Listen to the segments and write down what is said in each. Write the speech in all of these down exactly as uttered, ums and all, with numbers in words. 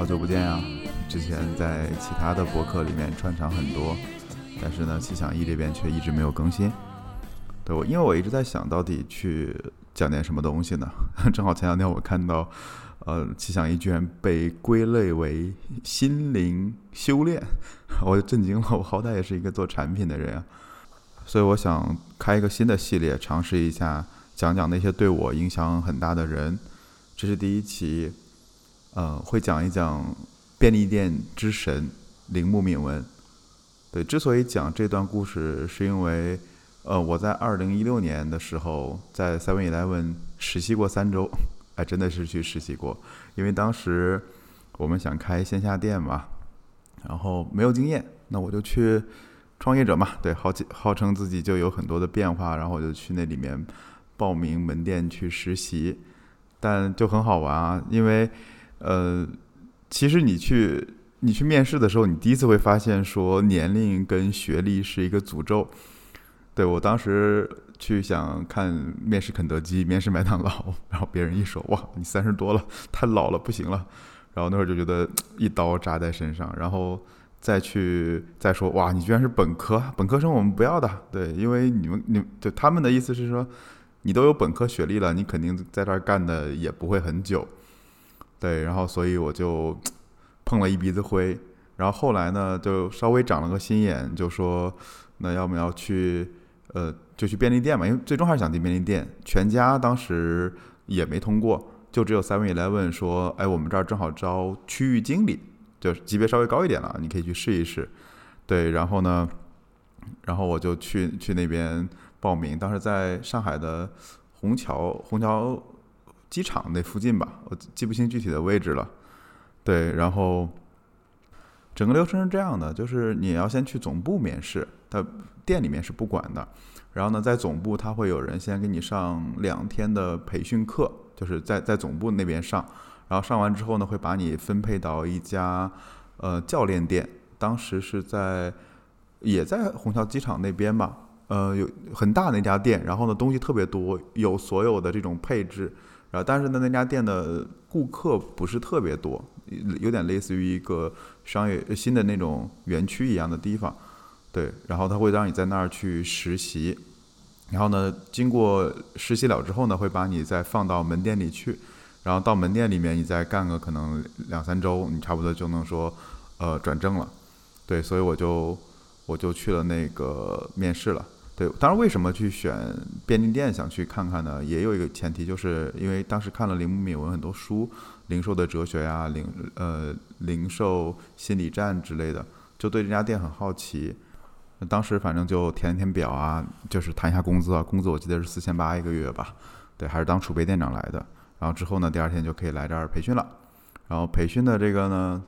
好久不见啊，之前在其他的博客里面串场很多，但是呢气象一这边却一直没有更新。对，我因为我一直在想到底去讲点什么东西呢，正好前两天我看到呃，气象一居然被归类为心灵修炼，我就震惊了，我好歹也是一个做产品的人啊，所以我想开一个新的系列，尝试一下讲讲那些对我影响很大的人。这是第一期，呃，会讲一讲便利店之神铃木敏文。对，之所以讲这段故事，是因为呃，我在二零一六年的时候在 seven eleven 实习过三周。还真的是去实习过，因为当时我们想开线下店嘛，然后没有经验，那我就去创业者嘛，对，号号称自己就有很多的变化，然后我就去那里面报名门店去实习，但就很好玩啊，因为呃，其实你去你去面试的时候，你第一次会发现说年龄跟学历是一个诅咒。对，我当时去想看面试肯德基，面试麦当劳，然后别人一说哇你三十多了，太老了不行了，然后那会儿就觉得一刀扎在身上，然后再去再说哇你居然是本科本科生我们不要的。对，因为你们你就他们的意思是说你都有本科学历了，你肯定在这儿干的也不会很久。对，然后所以我就碰了一鼻子灰，然后后来呢就稍微长了个心眼，就说那要不要去呃，就去便利店嘛，因为最终还是想进便利店。全家当时也没通过，就只有 seven eleven 说，哎，我们这儿正好招区域经理，就级别稍微高一点了，你可以去试一试。对，然后呢，然后我就去去那边报名，当时在上海的虹桥虹桥机场那附近吧，我记不清具体的位置了。对，然后整个流程是这样的，就是你要先去总部面试，它店里面是不管的，然后呢在总部他会有人先给你上两天的培训课，就是在在总部那边上，然后上完之后呢会把你分配到一家呃教练店，当时是在也在虹桥机场那边吧，呃有很大那家店，然后呢东西特别多，有所有的这种配置，然后但是呢那家店的顾客不是特别多，有点类似于一个商业新的那种园区一样的地方。对，然后他会让你在那儿去实习，然后呢经过实习了之后呢会把你再放到门店里去，然后到门店里面你再干个可能两三周，你差不多就能说呃转正了。对，所以我就我就去了那个面试了。对，当然为什么去选便利店想去看看呢，也有一个前提，就是因为当时看了铃木敏文很多书，零售的哲学啊，零呃零售心理战之类的，就对这家店很好奇。当时反正就填一填表啊，就是谈一下工资啊，工资我记得是四千八一个月吧，对，还是当储备店长来的。然后之后呢，第二天就可以来这儿培训了。然后培训的这个呢，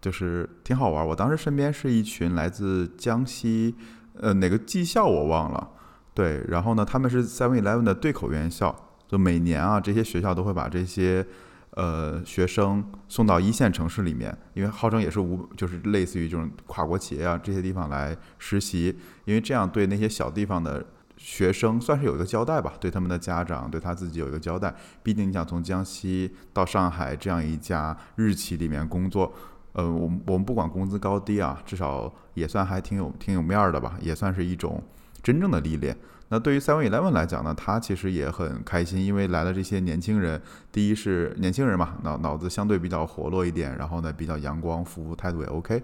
就是挺好玩。我当时身边是一群来自江西，呃，哪个技校我忘了，对。然后呢，他们是 seven eleven 的对口院校，就每年啊，这些学校都会把这些。呃，学生送到一线城市里面，因为号称也是无，就是类似于这种跨国企业啊这些地方来实习，因为这样对那些小地方的学生算是有一个交代吧，对他们的家长，对他自己有一个交代。毕竟你想从江西到上海这样一家日企里面工作，呃，我们我们不管工资高低啊，至少也算还挺有挺有面儿的吧，也算是一种真正的历练。那对于seven eleven来讲呢，他其实也很开心，因为来了这些年轻人，第一是年轻人嘛，脑脑子相对比较活络一点，然后呢比较阳光，服务态度也 OK。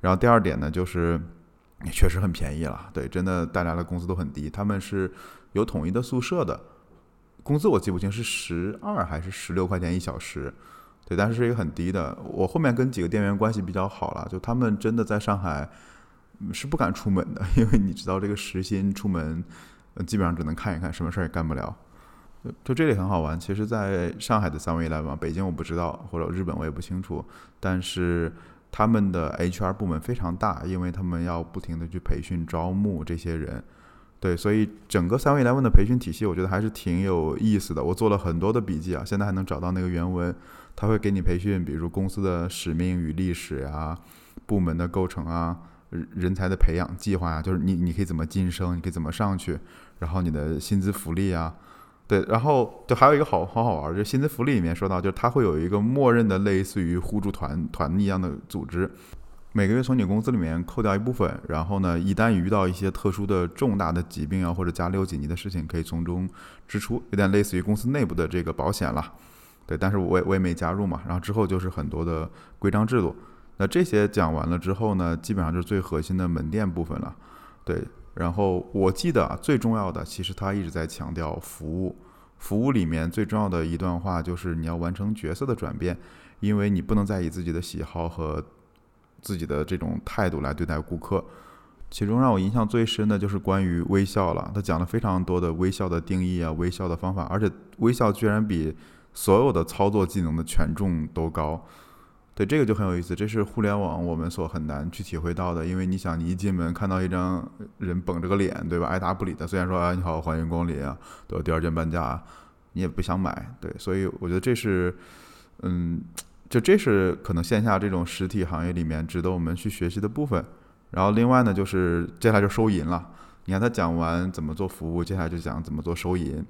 然后第二点呢，就是也确实很便宜了，对，真的大家的工资都很低，他们是有统一的宿舍的，工资我记不清是十二还是十六块钱一小时，对，但是是一个很低的。我后面跟几个店员关系比较好了，就他们真的在上海是不敢出门的，因为你知道这个时薪出门。基本上只能看一看，什么事儿也干不了。就这里很好玩，其实在上海的seven eleven，北京我不知道，或者日本我也不清楚，但是他们的 H R 部门非常大，因为他们要不停的去培训招募这些人。对，所以整个seven eleven的培训体系我觉得还是挺有意思的，我做了很多的笔记啊，现在还能找到那个原文。他会给你培训比如公司的使命与历史啊，部门的构成啊，人才的培养计划啊，就是你你可以怎么晋升，你可以怎么上去，然后你的薪资福利啊，对，然后就还有一个好好好玩，就薪资福利里面说到，就是它会有一个默认的类似于互助团团一样的组织，每个月从你工资里面扣掉一部分，然后呢，一旦遇到一些特殊的重大的疾病啊或者家里有紧急的事情，可以从中支出，有点类似于公司内部的这个保险了。对，但是我也我也没加入嘛。然后之后就是很多的规章制度。那这些讲完了之后呢，基本上就是最核心的门店部分了。对。然后我记得啊，最重要的其实他一直在强调服务，服务里面最重要的一段话就是你要完成角色的转变，因为你不能再以自己的喜好和自己的这种态度来对待顾客。其中让我印象最深的就是关于微笑了，他讲了非常多的微笑的定义啊，微笑的方法，而且微笑居然比所有的操作技能的权重都高。对，这个就很有意思，这是互联网我们所很难去体会到的，因为你想，你一进门看到一张人绷着个脸，对吧，爱答不理的，虽然说啊你好，欢迎光临啊，对，第二件半价、啊、你也不想买，对，所以我觉得这是，嗯，就这是可能线下这种实体行业里面值得我们去学习的部分。然后另外呢，就是接下来就收银了，你看他讲完怎么做服务，接下来就讲怎么做收银。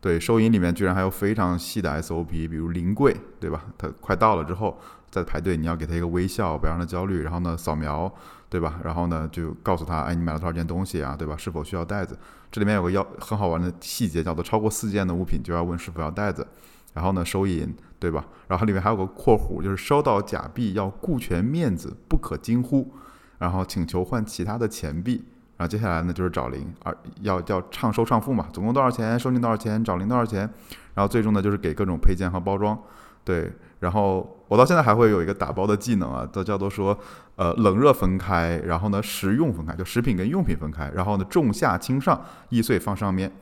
对，收银里面居然还有非常细的 S O P， 比如临柜，对吧？他快到了之后再排队，你要给他一个微笑，不要让他焦虑，然后呢扫描，对吧？然后呢就告诉他，哎，你买了多少件东西啊，对吧？是否需要袋子？这里面有个要很好玩的细节，叫做超过四件的物品就要问是否要袋子。然后呢收银，对吧？然后里面还有个括弧，就是收到假币要顾全面子，不可惊呼，然后请求换其他的钱币。然后接下来呢就是找零，而要要唱收唱付嘛，总共多少钱，收您多少钱，找零多少钱，然后最终呢就是给各种配件和包装。对，然后我到现在还会有一个打包的技能啊，都叫做说呃冷热分开，然后呢食用分开，就食品跟用品分开，然后呢重下轻上，易碎放上面。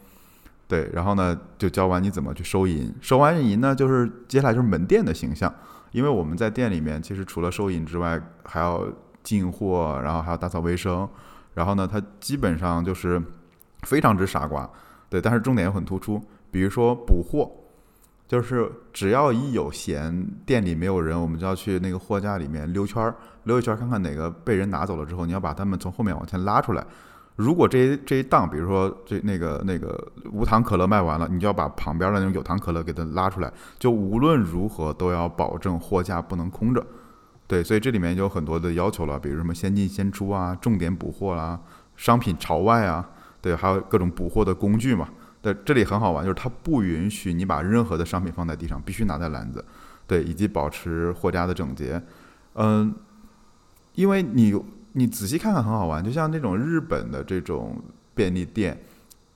对，然后呢就教完你怎么去收银，收完银呢就是接下来就是门店的形象，因为我们在店里面其实除了收银之外，还要进货，然后还要打扫卫生。然后呢，他基本上就是非常之傻瓜，对，但是重点也很突出。比如说补货，就是只要一有闲，店里没有人，我们就要去那个货架里面溜圈儿，溜一圈看看哪个被人拿走了之后，你要把他们从后面往前拉出来。如果这这一档，比如说这那个那个无糖可乐卖完了，你就要把旁边的那种有糖可乐给它拉出来，就无论如何都要保证货架不能空着。对，所以这里面有很多的要求了，比如什么先进先出啊，重点补货啦、啊，商品朝外啊，对，还有各种补货的工具嘛。对，这里很好玩，就是它不允许你把任何的商品放在地上，必须拿在篮子，对，以及保持货架的整洁。嗯，因为你你仔细看看很好玩，就像这种日本的这种便利店，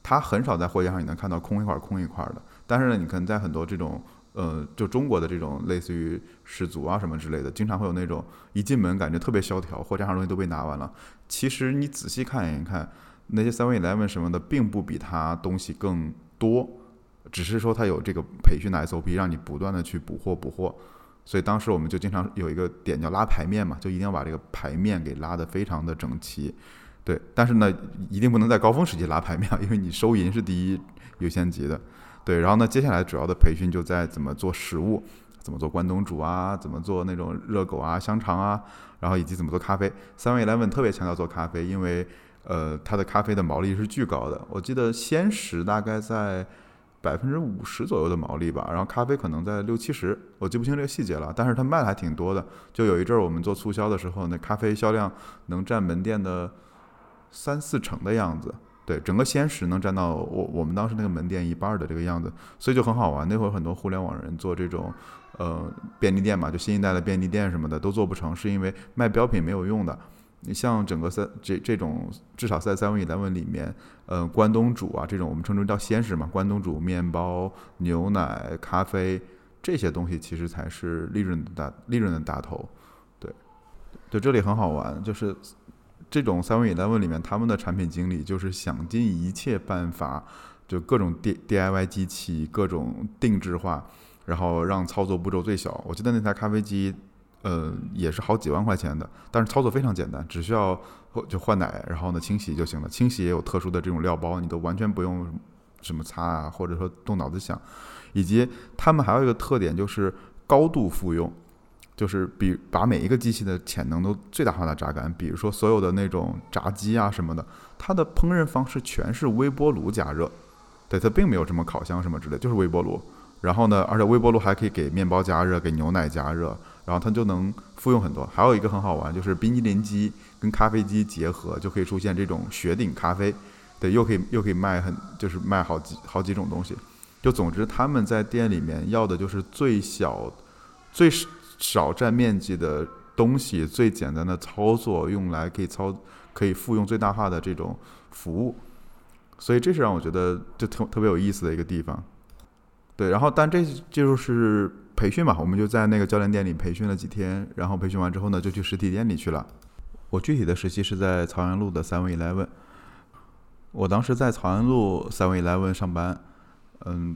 它很少在货架上你能看到空一块空一块的，但是呢，你可能在很多这种。呃，就中国的这种类似于十足啊什么之类的，经常会有那种一进门感觉特别萧条，货架上东西都被拿完了。其实你仔细看一看，那些 seven eleven 什么的，并不比它东西更多，只是说它有这个培训的 S O P， 让你不断的去补货补货。所以当时我们就经常有一个点叫拉排面嘛，就一定要把这个排面给拉得非常的整齐。对，但是呢，一定不能在高峰时期拉排面，因为你收银是第一优先级的。对，然后呢，接下来主要的培训就在怎么做食物，怎么做关东煮啊，怎么做那种热狗啊、香肠啊，然后以及怎么做咖啡。seven eleven 特别强调做咖啡，因为呃，它的咖啡的毛利是巨高的，我记得鲜食大概在百分之五十左右的毛利吧，然后咖啡可能在六七十，我记不清这个细节了，但是它卖的还挺多的。就有一阵儿我们做促销的时候，那咖啡销量能占门店的三四成的样子。对，整个鲜食能占到我我们当时那个门店一半的这个样子，所以就很好玩。那会儿很多互联网人做这种呃便利店嘛，就新一代的便利店什么的都做不成，是因为卖标品没有用的。你像整个三这这种至少在seven eleven里面，呃关东煮啊这种我们称之为叫鲜食嘛，关东煮、面包、牛奶、咖啡这些东西其实才是利润的大利润的大头。对，就这里很好玩，就是。这种seven eleven里面，他们的产品经理就是想尽一切办法，就各种 D I Y 机器，各种定制化，然后让操作步骤最小。我记得那台咖啡机，呃，也是好几万块钱的，但是操作非常简单，只需要就换奶，然后呢清洗就行了。清洗也有特殊的这种料包，你都完全不用什么擦啊，或者说动脑子想。以及他们还有一个特点就是高度复用。就是比把每一个机器的潜能都最大化的榨干，比如说所有的那种炸鸡啊什么的，它的烹饪方式全是微波炉加热，对，它并没有什么烤箱什么之类，就是微波炉。然后呢，而且微波炉还可以给面包加热，给牛奶加热，然后它就能复用很多。还有一个很好玩，就是冰激凌机跟咖啡机结合，就可以出现这种雪顶咖啡。对，又可以又可以卖很，就是卖好几好几种东西。就总之，他们在店里面要的就是最小、最少占面积的东西，最简单的操作，用来可以操可以复用最大化的这种服务。所以这是让我觉得就特特别有意思的一个地方。对，然后但这就是培训嘛，我们就在那个教练店里培训了几天，然后培训完之后呢，就去实体店里去了。我具体的实习是在朝阳路的 seven eleven， 我当时在朝阳路 seven eleven 上班。嗯，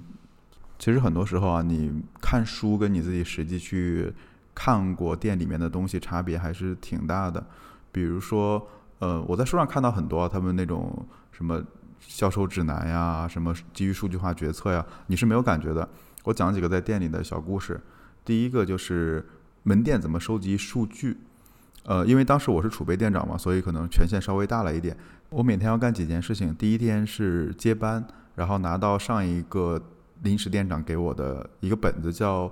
其实很多时候啊，你看书跟你自己实际去看过店里面的东西差别还是挺大的。比如说，呃，我在书上看到很多、啊、他们那种什么销售指南呀，什么基于数据化决策呀，你是没有感觉的。我讲几个在店里的小故事。第一个就是门店怎么收集数据。呃，因为当时我是储备店长嘛，所以可能权限稍微大了一点。我每天要干几件事情。第一天是接班，然后拿到上一个临时店长给我的一个本子，叫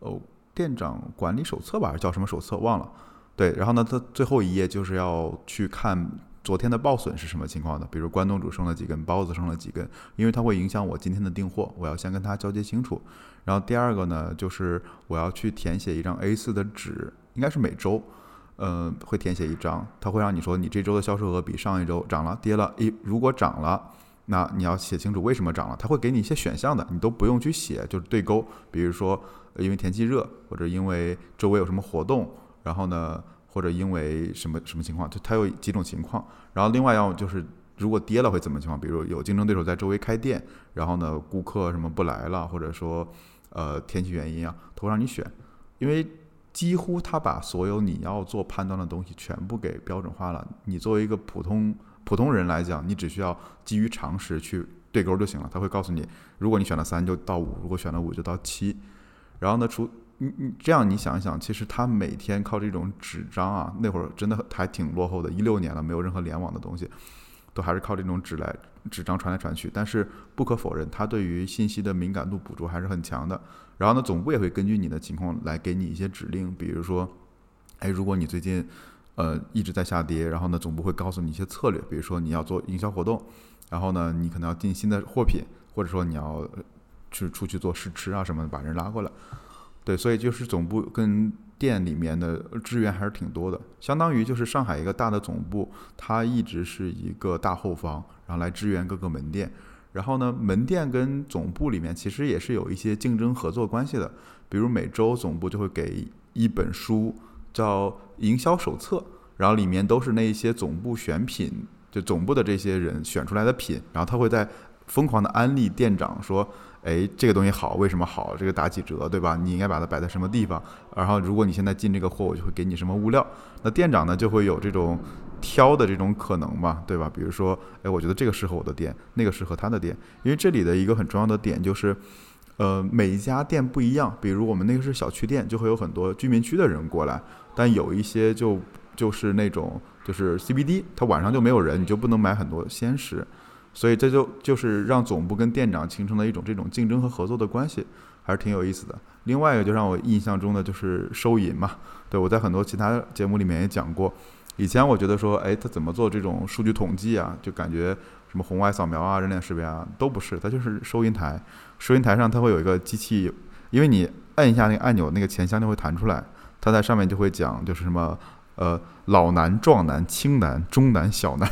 哦店长管理手册吧，叫什么手册忘了。对，然后呢，他最后一页就是要去看昨天的报损是什么情况的，比如关东煮剩了几根，包子剩了几根，因为它会影响我今天的订货，我要先跟它交接清楚。然后第二个呢，就是我要去填写一张 A 四 的纸，应该是每周，呃，会填写一张，它会让你说你这周的销售额比上一周涨了、跌了，如果涨了，那你要写清楚为什么涨了，它会给你一些选项的，你都不用去写，就是对勾，比如说因为天气热，或者因为周围有什么活动，然后呢。或者因为什么什么情况，就它有几种情况。然后另外要就是如果跌了会怎么情况，比如有竞争对手在周围开店，然后呢顾客什么不来了，或者说呃天气原因啊，都让你选。因为几乎他把所有你要做判断的东西全部给标准化了，你作为一个普通普通人来讲，你只需要基于常识去对勾就行了。他会告诉你，如果你选了三就到五，如果选了五就到七。然后呢除这样你想一想，其实他每天靠这种纸张啊，那会儿真的还挺落后的，一六年了，没有任何联网的东西，都还是靠这种纸来纸张传来传去。但是不可否认，他对于信息的敏感度捕捉还是很强的。然后呢，总部也会根据你的情况来给你一些指令，比如说，哎，如果你最近呃一直在下跌，然后呢，总部会告诉你一些策略，比如说你要做营销活动，然后呢，你可能要进新的货品，或者说你要去出去做试吃啊什么的，把人拉过来。对，所以就是总部跟店里面的支援还是挺多的，相当于就是上海一个大的总部，它一直是一个大后方，然后来支援各个门店。然后呢，门店跟总部里面其实也是有一些竞争合作关系的，比如每周总部就会给一本书叫《营销手册》，然后里面都是那些总部选品，就总部的这些人选出来的品，然后他会在疯狂的安利店长说。哎，这个东西好，为什么好？这个打几折，对吧？你应该把它摆在什么地方？然后，如果你现在进这个货，我就会给你什么物料。那店长呢，就会有这种挑的这种可能嘛，对吧？比如说，哎，我觉得这个适合我的店，那个适合他的店。因为这里的一个很重要的点就是，呃，每一家店不一样。比如我们那个是小区店，就会有很多居民区的人过来，但有一些就就是那种就是 C B D， 它晚上就没有人，你就不能买很多鲜食。所以这就就是让总部跟店长形成了一种这种竞争和合作的关系，还是挺有意思的。另外一个就让我印象中的就是收银嘛，对，我在很多其他节目里面也讲过。以前我觉得说，哎，他怎么做这种数据统计啊？就感觉什么红外扫描啊、人脸识别啊，都不是，它就是收银台。收银台上它会有一个机器，因为你按一下那个按钮，那个钱箱就会弹出来，它在上面就会讲就是什么呃老男、壮男、青男、中男、小男。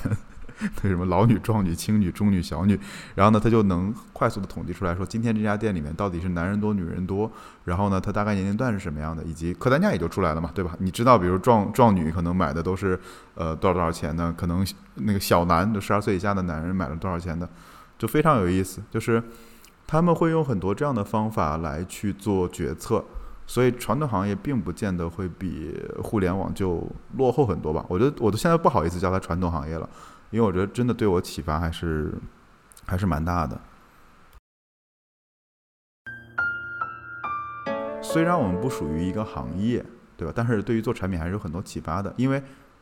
对，什么老女、壮女、青女、中女、小女，然后呢，他就能快速的统计出来说，今天这家店里面到底是男人多、女人多，然后呢，他大概年龄段是什么样的，以及客单价也就出来了嘛，对吧？你知道，比如壮壮女可能买的都是呃多少多少钱的，可能那个小男就十二岁以下的男人买了多少钱的，就非常有意思。就是他们会用很多这样的方法来去做决策，所以传统行业并不见得会比互联网就落后很多吧？我觉得我都现在不好意思叫它传统行业了。因为我觉得真的对我启发还是还是蛮大的。虽然我们不属于一个行业，对吧？但是对于做产品还是有很多启发的，因为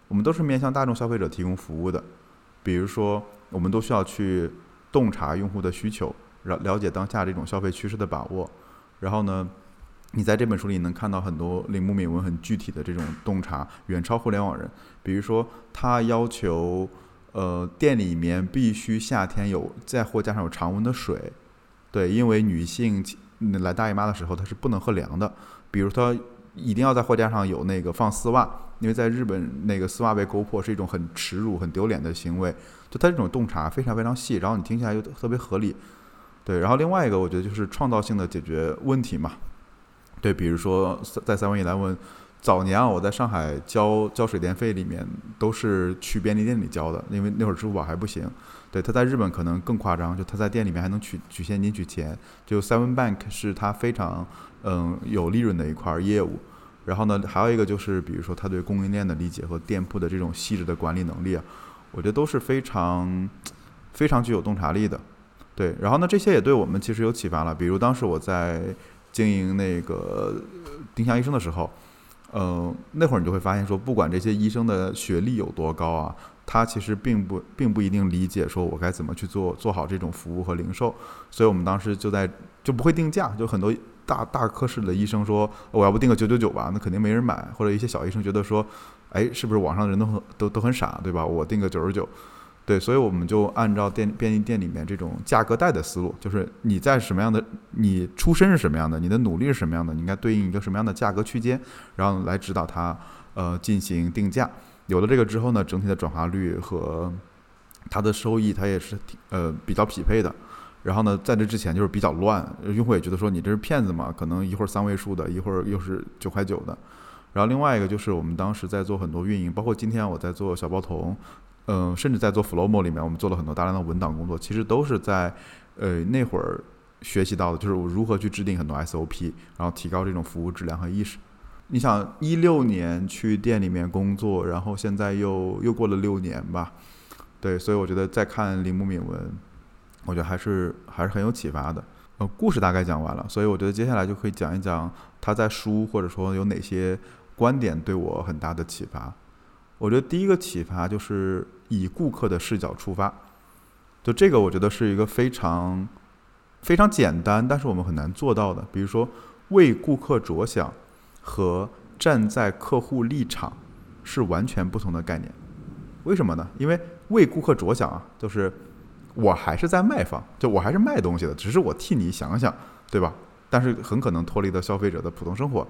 我们都是面向大众消费者提供服务的。比如说，我们都需要去洞察用户的需求，了解当下这种消费趋势的把握。然后呢，你在这本书里能看到很多铃木敏文很具体的这种洞察，远超互联网人。比如说他要求呃，店里面必须夏天有在货架上有常温的水，对，因为女性来大姨妈的时候她是不能喝凉的。比如说一定要在货架上有那个放丝袜，因为在日本那个丝袜被勾破是一种很耻辱很丢脸的行为。就他这种洞察非常非常细，然后你听起来又特别合理。对，然后另外一个我觉得就是创造性的解决问题嘛。对，比如说在seven eleven早年啊，我在上海交交水电费里面都是去便利店里交的，因为那会儿支付宝还不行。对，他在日本可能更夸张，就他在店里面还能取取现金取钱。就 Seven Bank 是他非常嗯有利润的一块业务。然后呢，还有一个就是比如说他对供应链的理解和店铺的这种细致的管理能力啊，我觉得都是非常非常具有洞察力的。对，然后呢，这些也对我们其实有启发了。比如当时我在经营那个丁香医生的时候。呃，那会儿你就会发现说，不管这些医生的学历有多高啊，他其实并不并不一定理解说我该怎么去做做好这种服务和零售。所以我们当时就在就不会定价，就很多大大科室的医生说我要不定个九九九吧，那肯定没人买。或者一些小医生觉得说，哎，是不是网上的人都很都都很傻，对吧？我定个九十九。对，所以我们就按照店便利店里面这种价格带的思路，就是你在什么样的，你出身是什么样的，你的努力是什么样的，你应该对应一个什么样的价格区间，然后来指导它呃进行定价。有了这个之后呢，整体的转化率和它的收益它也是呃比较匹配的。然后呢，在这之前就是比较乱，用户也觉得说你这是骗子嘛，可能一会儿三位数的，一会儿又是九块九的。然后另外一个就是我们当时在做很多运营，包括今天我在做小包童。嗯、呃，甚至在做 Flomo 里面，我们做了很多大量的文档工作，其实都是在呃那会儿学习到的，就是我如何去制定很多 S O P， 然后提高这种服务质量和意识。你想，一六年去店里面工作，然后现在又又过了六年吧，对，所以我觉得再看铃木敏文，我觉得还是还是很有启发的。呃，故事大概讲完了，所以我觉得接下来就可以讲一讲他在书或者说有哪些观点对我很大的启发。我觉得第一个启发就是以顾客的视角出发，就这个我觉得是一个非常非常简单，但是我们很难做到的。比如说为顾客着想和站在客户立场是完全不同的概念。为什么呢？因为为顾客着想啊，就是我还是在卖方，就我还是卖东西的，只是我替你想想，对吧？但是很可能脱离到消费者的普通生活。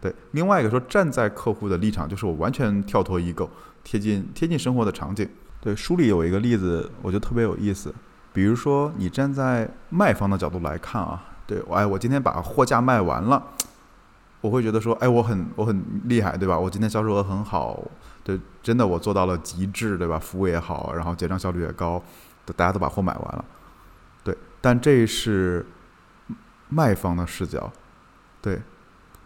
对，另外一个说站在客户的立场，就是我完全跳脱 ego， 贴近贴近生活的场景。对，书里有一个例子，我觉得特别有意思。比如说，你站在卖方的角度来看啊，对，哎，我今天把货架卖完了，我会觉得说，哎，我很我很厉害，对吧？我今天销售额很好，对，真的我做到了极致，对吧？服务也好，然后结账效率也高，大家都把货买完了。对，但这是卖方的视角，对。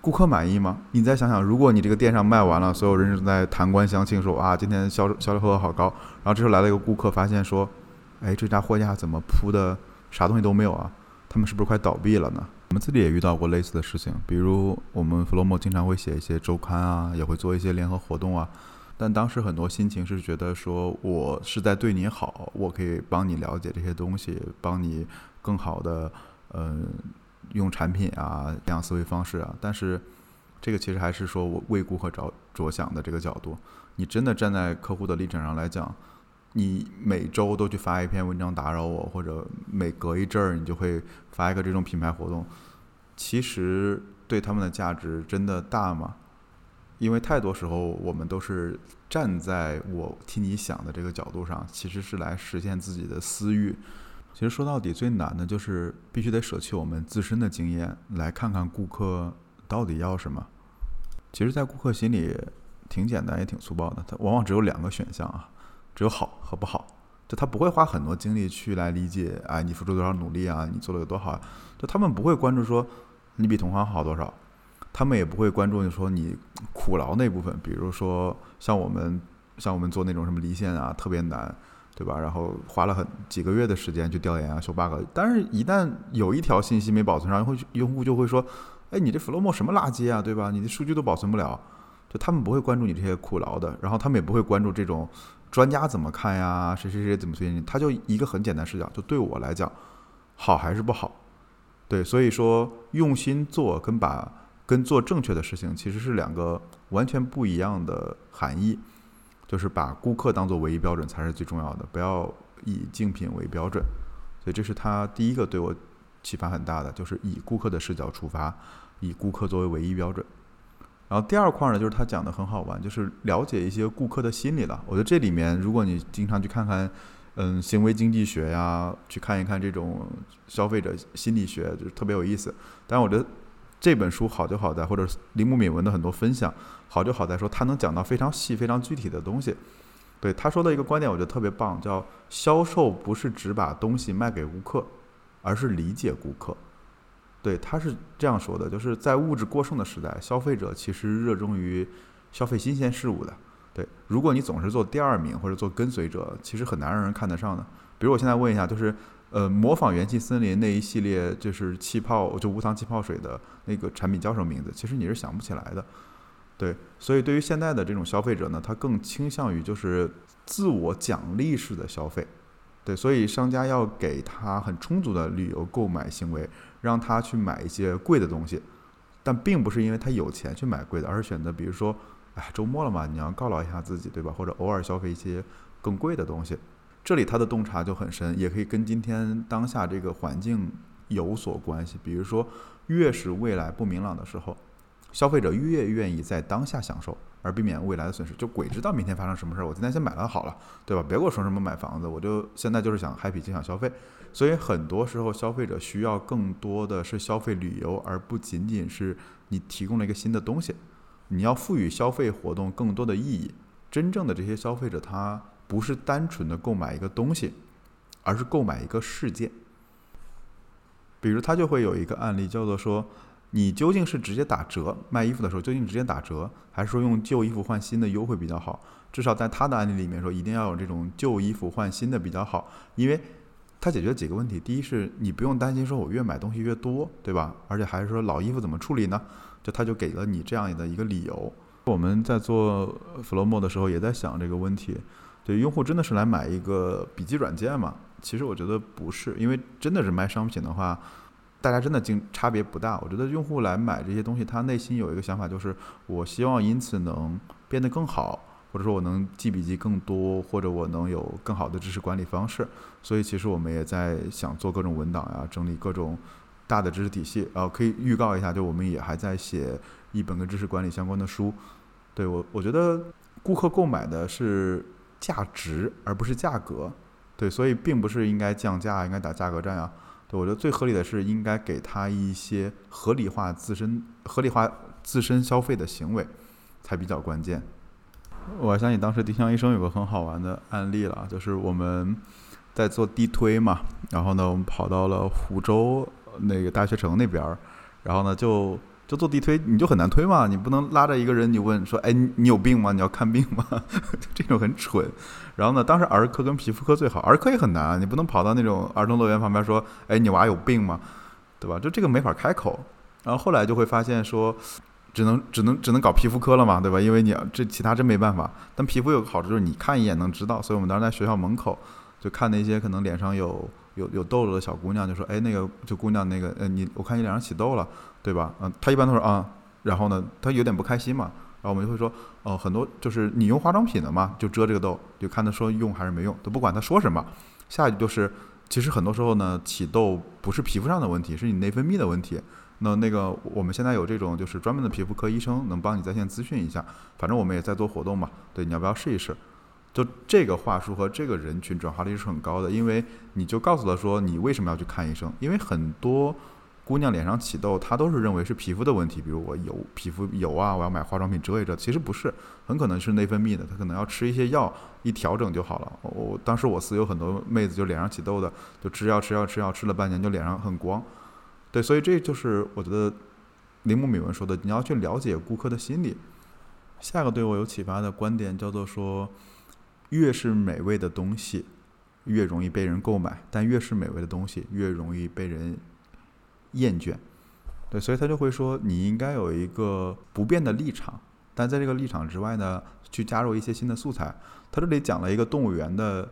顾客满意吗？你再想想，如果你这个店上卖完了，所有人正在谈官相庆，说啊，今天销销售额好高，然后这时候来了一个顾客，发现说，哎，这家货架怎么铺的啥东西都没有啊？他们是不是快倒闭了呢？我们自己也遇到过类似的事情，比如我们 Flomo 经常会写一些周刊啊，也会做一些联合活动啊，但当时很多心情是觉得说我是在对你好，我可以帮你了解这些东西，帮你更好的嗯。呃用产品啊，这样思维方式啊，但是这个其实还是说我为顾客着着想的这个角度。你真的站在客户的立场上来讲，你每周都去发一篇文章打扰我，或者每隔一阵儿你就会发一个这种品牌活动，其实对他们的价值真的大吗？因为太多时候我们都是站在我替你想的这个角度上，其实是来实现自己的私欲。其实说到底最难的就是必须得舍弃我们自身的经验，来看看顾客到底要什么。其实在顾客心里挺简单也挺粗暴的，他往往只有两个选项啊，只有好和不好。就他不会花很多精力去来理解，哎，你付出多少努力啊，你做了有多好啊，就他们不会关注说你比同行好多少，他们也不会关注你说你苦劳那部分。比如说像我们像我们做那种什么离线啊，特别难，对吧？然后花了很几个月的时间去调研啊，修 bug。但是，一旦有一条信息没保存上，用户用户就会说：“哎，你这 Flomo 什么垃圾啊，对吧？你的数据都保存不了。”就他们不会关注你这些苦劳的，然后他们也不会关注这种专家怎么看呀，谁谁谁怎么推荐你。他就一个很简单视角，就对我来讲，好还是不好。对，所以说用心做跟把跟做正确的事情其实是两个完全不一样的含义，就是把顾客当作唯一标准才是最重要的，不要以竞品为标准。所以这是他第一个对我启发很大的，就是以顾客的视角出发，以顾客作为唯一标准。然后第二块呢，就是他讲的很好玩，就是了解一些顾客的心理了。我觉得这里面如果你经常去看看嗯，行为经济学呀，去看一看这种消费者心理学，就是特别有意思。但我觉得这本书好就好在，或者铃木敏文的很多分享好就好在说，他能讲到非常细非常具体的东西。对，他说的一个观点我觉得特别棒，叫销售不是只把东西卖给顾客，而是理解顾客。对，他是这样说的，就是在物质过剩的时代，消费者其实热衷于消费新鲜事物的。对，如果你总是做第二名或者做跟随者，其实很难让人看得上的。比如我现在问一下，就是呃，模仿元气森林那一系列就是气泡，就无糖气泡水的那个产品叫什么名字，其实你是想不起来的。对，所以对于现在的这种消费者呢，他更倾向于就是自我奖励式的消费。对，所以商家要给他很充足的理由购买行为，让他去买一些贵的东西，但并不是因为他有钱去买贵的，而是选择比如说哎，周末了嘛，你要犒劳一下自己，对吧？或者偶尔消费一些更贵的东西。这里他的洞察就很深，也可以跟今天当下这个环境有所关系。比如说，越是未来不明朗的时候，消费者越愿意在当下享受，而避免未来的损失。就鬼知道明天发生什么事，我今天先买了好了，对吧？别给我说什么买房子，我就现在就是想 happy， 就想消费。所以很多时候，消费者需要更多的是消费理由，而不仅仅是你提供了一个新的东西。你要赋予消费活动更多的意义。真正的这些消费者，他不是单纯的购买一个东西，而是购买一个事件。比如他就会有一个案例叫做说，你究竟是直接打折，卖衣服的时候究竟直接打折，还是说用旧衣服换新的优惠比较好。至少在他的案例里面说，一定要有这种旧衣服换新的比较好，因为他解决几个问题。第一是你不用担心说我越买东西越多，对吧？而且还是说老衣服怎么处理呢，就他就给了你这样的一个理由。我们在做 Flomo 的时候也在想这个问题，对，用户真的是来买一个笔记软件吗？其实我觉得不是，因为真的是卖商品的话，大家真的差别不大。我觉得用户来买这些东西，他内心有一个想法，就是我希望因此能变得更好，或者说我能记笔记更多，或者我能有更好的知识管理方式。所以其实我们也在想做各种文档啊，整理各种大的知识体系。呃，可以预告一下，就我们也还在写一本跟知识管理相关的书。对，我我觉得顾客购买的是价值，而不是价格。对，所以并不是应该降价，应该打价格战啊。对，我觉得最合理的是应该给他一些合理化自身合理化自身消费的行为，才比较关键。我相信当时丁香医生有个很好玩的案例了，就是我们在做地推嘛，然后呢，我们跑到了湖州。那个大学城那边，然后呢就就做地推，你就很难推嘛，你不能拉着一个人你问说，哎，你有病吗？你要看病吗？这种很蠢。然后呢，当时儿科跟皮肤科最好，儿科也很难，你不能跑到那种儿童乐园旁边说，哎，你娃有病吗？对吧？就这个没法开口。然后后来就会发现说，只能只能只能搞皮肤科了嘛，对吧？因为你这其他真没办法。但皮肤有个好处就是你看一眼能知道，所以我们当时在学校门口就看那些可能脸上有。有有痘痘的小姑娘就说，哎，那个就姑娘那个，呃，你我看你脸上起痘了，对吧？嗯、呃，她一般都说啊、嗯，然后呢，她有点不开心嘛，然后我们就会说，哦、呃，很多就是你用化妆品的嘛，就遮这个痘，就看她说用还是没用，都不管她说什么。下一句就是，其实很多时候呢，起痘不是皮肤上的问题，是你内分泌的问题。那那个我们现在有这种就是专门的皮肤科医生能帮你在线咨询一下，反正我们也在做活动嘛，对，你要不要试一试？就这个话术和这个人群转化率是很高的，因为你就告诉他说你为什么要去看医生，因为很多姑娘脸上起痘，她都是认为是皮肤的问题，比如我油皮肤油啊，我要买化妆品遮一遮，其实不是，很可能是内分泌的，她可能要吃一些药一调整就好了。我当时我司有很多妹子就脸上起痘的，就吃药吃药吃药吃了半年就脸上很光，对，所以这就是我觉得铃木敏文说的，你要去了解顾客的心理。下个对我有启发的观点叫做说，越是美味的东西越容易被人购买，但越是美味的东西越容易被人厌倦。对，所以他就会说你应该有一个不变的立场，但在这个立场之外呢，去加入一些新的素材。他这里讲了一个动物园的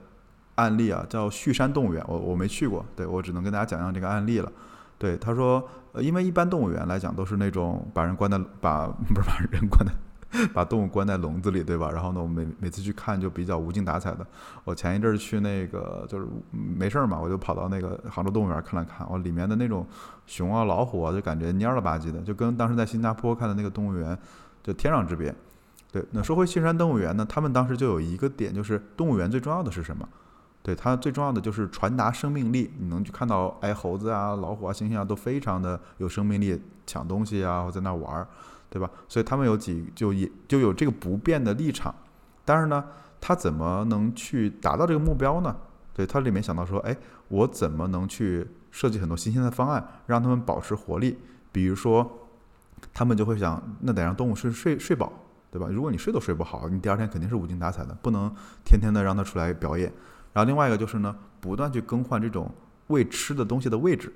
案例啊，叫旭山动物园，我我没去过，对，我只能跟大家讲讲这个案例了。对，他说，呃，因为一般动物园来讲都是那种把人关在把不是把人关在把动物关在笼子里，对吧？然后呢，我每每次去看就比较无精打采的。我前一阵去那个就是没事嘛，我就跑到那个杭州动物园看了看，我里面的那种熊啊、老虎啊，就感觉蔫了吧唧的，就跟当时在新加坡看的那个动物园就天壤之别。对，那说回新山动物园呢，他们当时就有一个点，就是动物园最重要的是什么？对，它最重要的就是传达生命力，你能去看到哎猴子啊、老虎啊、猩猩啊都非常的有生命力，抢东西啊或在那玩，对吧？所以他们有几就也就有这个不变的立场。但是呢，他怎么能去达到这个目标呢？对，他里面想到说，哎，我怎么能去设计很多新鲜的方案，让他们保持活力？比如说，他们就会想，那得让动物睡睡睡饱，对吧？如果你睡都睡不好，你第二天肯定是无精打采的，不能天天的让它出来表演。然后另外一个就是呢，不断去更换这种喂吃的东西的位置，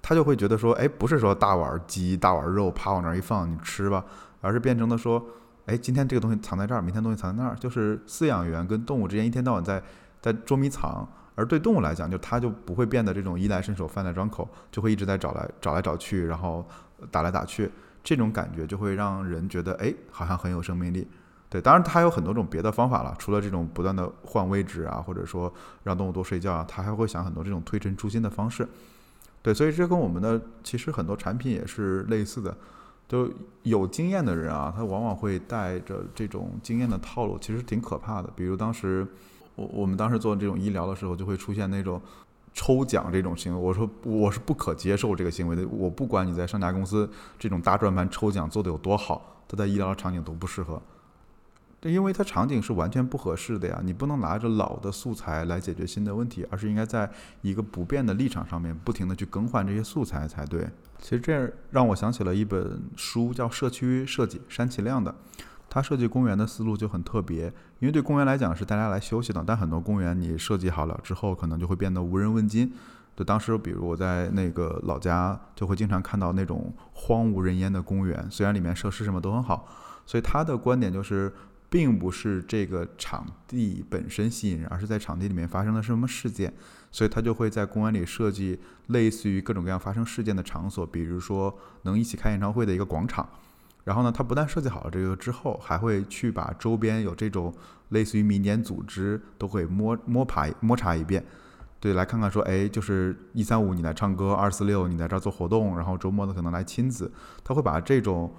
他就会觉得说，哎，不是说大碗鸡、大碗肉啪往那一放你吃吧，而是变成了说，哎，今天这个东西藏在这儿，明天东西藏在那儿，就是饲养员跟动物之间一天到晚在在捉迷藏。而对动物来讲，就它就不会变得这种衣来伸手、饭来张口，就会一直在找来找来找去，然后打来打去，这种感觉就会让人觉得，哎，好像很有生命力。对，当然它有很多种别的方法了，除了这种不断的换位置啊，或者说让动物多睡觉啊，它还会想很多这种推陈出新的方式。对，所以这跟我们的其实很多产品也是类似的，就有经验的人啊，他往往会带着这种经验的套路，其实挺可怕的。比如当时我我们当时做这种医疗的时候，就会出现那种抽奖这种行为，我说我是不可接受这个行为的。我不管你在上家公司这种大转盘抽奖做得有多好，它在医疗场景都不适合。因为它场景是完全不合适的呀，你不能拿着老的素材来解决新的问题，而是应该在一个不变的立场上面不停的去更换这些素材才对。其实这让我想起了一本书，叫《社区设计》，山崎亮的。他设计公园的思路就很特别，因为对公园来讲是大家来休息的，但很多公园你设计好了之后可能就会变得无人问津。就当时比如我在那个老家就会经常看到那种荒无人烟的公园，虽然里面设施什么都很好，所以他的观点就是并不是这个场地本身吸引人，而是在场地里面发生了什么事件，所以他就会在公园里设计类似于各种各样发生事件的场所，比如说能一起开演唱会的一个广场。然后呢，他不但设计好了这个之后，还会去把周边有这种类似于民间组织都会摸摸爬摸查一遍，对，来看看说，哎，就是一三五你来唱歌，二四六你来这儿做活动，然后周末的可能来亲子，他会把这种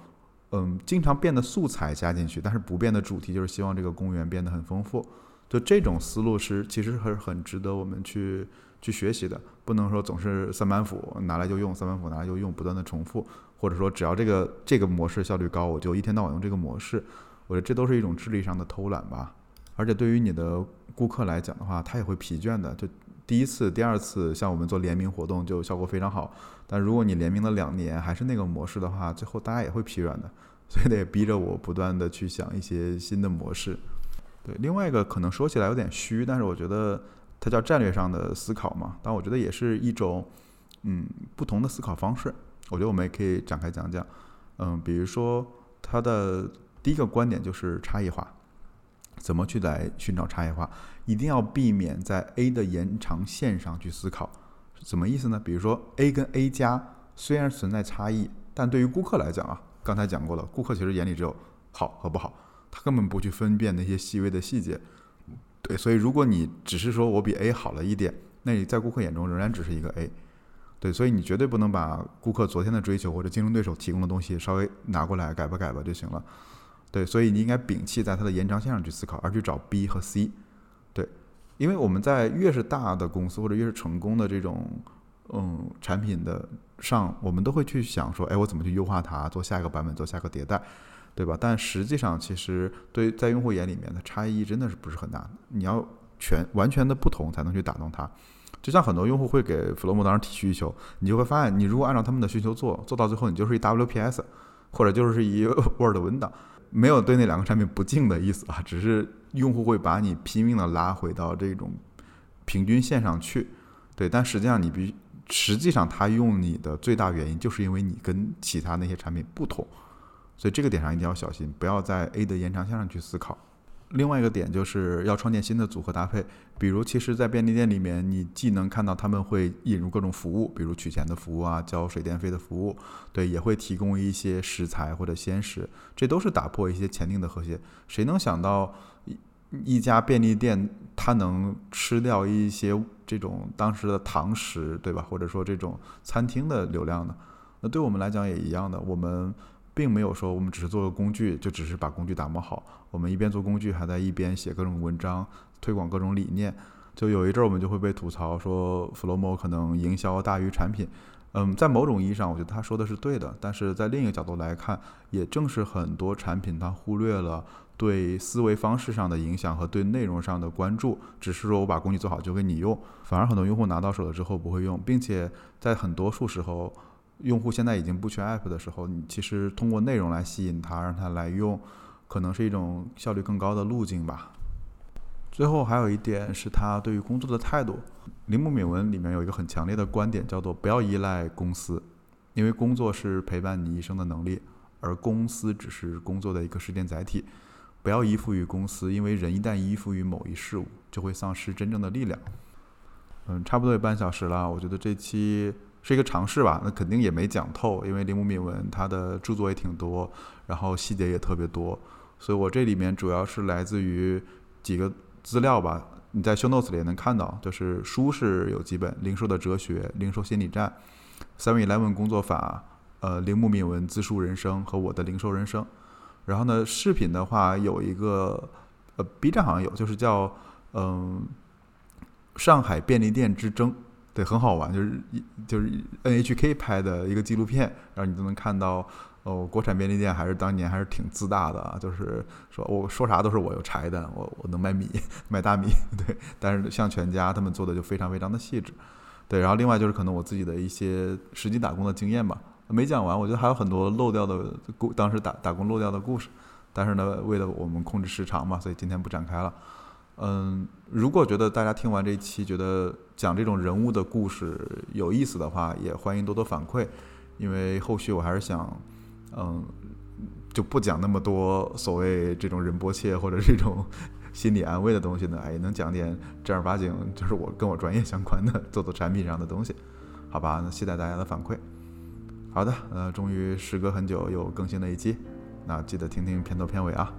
嗯，经常变的素材加进去，但是不变的主题就是希望这个公园变得很丰富。就这种思路是其实是很值得我们去去学习的，不能说总是三板斧拿来就用，三板斧拿来就用，不断的重复，或者说只要这个这个模式效率高，我就一天到晚用这个模式。我觉得这都是一种智力上的偷懒吧。而且对于你的顾客来讲的话，他也会疲倦的。就第一次、第二次，像我们做联名活动就效果非常好，但如果你联名了两年还是那个模式的话，最后大家也会疲软的，所以得逼着我不断的去想一些新的模式。对，另外一个可能说起来有点虚，但是我觉得它叫战略上的思考嘛，但我觉得也是一种嗯不同的思考方式。我觉得我们也可以展开讲讲，嗯，比如说它的第一个观点就是差异化。怎么去来寻找差异化？一定要避免在 A 的延长线上去思考。什么意思呢？比如说 A 跟 A 加虽然存在差异，但对于顾客来讲啊，刚才讲过了，顾客其实眼里只有好和不好，他根本不去分辨那些细微的细节。对，所以如果你只是说我比 A 好了一点，那你在顾客眼中仍然只是一个 A。对，所以你绝对不能把顾客昨天的追求或者竞争对手提供的东西稍微拿过来改吧改吧就行了。对，所以你应该摒弃在它的延长线上去思考，而去找 B 和 C。 对，因为我们在越是大的公司或者越是成功的这种嗯产品的上，我们都会去想说，哎，我怎么去优化它，做下一个版本，做下个迭代，对吧？但实际上其实对在用户眼里面的差异真的是不是很大，你要全完全的不同才能去打动它。就像很多用户会给 Flomo 当时提需求，你就会发现你如果按照他们的需求做做到最后，你就是一 W P S 或者就是一 Word 文档，没有对那两个产品不敬的意思啊，只是用户会把你拼命的拉回到这种平均线上去。对，但实际上你必实际上他用你的最大原因就是因为你跟其他那些产品不同，所以这个点上一定要小心，不要在 A 的延长线上去思考。另外一个点就是要创建新的组合搭配，比如其实在便利店里面你既能看到他们会引入各种服务，比如取钱的服务啊，交水电费的服务，对，也会提供一些食材或者鲜食，这都是打破一些前定的和谐。谁能想到一家便利店它能吃掉一些这种当时的堂食，对吧，或者说这种餐厅的流量呢？那对我们来讲也一样的，我们并没有说我们只是做个工具，就只是把工具打磨好，我们一边做工具还在一边写各种文章，推广各种理念。就有一阵我们就会被吐槽说 Flomo 可能营销大于产品，嗯，在某种意义上我觉得他说的是对的，但是在另一个角度来看，也正是很多产品它忽略了对思维方式上的影响和对内容上的关注，只是说我把工具做好就给你用，反而很多用户拿到手了之后不会用，并且在很多数时候用户现在已经不缺 app 的时候，你其实通过内容来吸引他，让他来用，可能是一种效率更高的路径吧。最后还有一点是他对于工作的态度。铃木敏文里面有一个很强烈的观点，叫做不要依赖公司，因为工作是陪伴你一生的能力，而公司只是工作的一个时间载体。不要依附于公司，因为人一旦依附于某一事物，就会丧失真正的力量。嗯，差不多也半小时了，我觉得这期是一个尝试吧，那肯定也没讲透，因为铃木敏文他的著作也挺多，然后细节也特别多，所以我这里面主要是来自于几个资料吧，你在 show notes 里也能看到，就是书是有几本，零售的哲学、零售心理战、seven eleven 工作法、呃，铃木敏文自述人生和我的零售人生。然后呢，视频的话有一个呃 B 站好像有，就是叫嗯、呃、上海便利店之争。对，很好玩，就是就是 N H K 拍的一个纪录片，然后你就能看到，哦，国产便利店还是当年还是挺自大的啊，就是说我说啥都是我有柴蛋，我我能买米，买大米，对。但是像全家他们做的就非常非常的细致，对。然后另外就是可能我自己的一些实际打工的经验吧，没讲完，我觉得还有很多漏掉的故，当时打打工漏掉的故事。但是呢，为了我们控制时长嘛，所以今天不展开了。嗯，如果觉得大家听完这一期觉得讲这种人物的故事有意思的话，也欢迎多多反馈，因为后续我还是想嗯，就不讲那么多所谓这种仁波切或者是一种心理安慰的东西呢，哎，能讲点正儿八经就是我跟我专业相关的，做做产品上的东西，好吧，那期待大家的反馈。好的，呃，终于时隔很久又更新了一期，那记得听听片头片尾啊。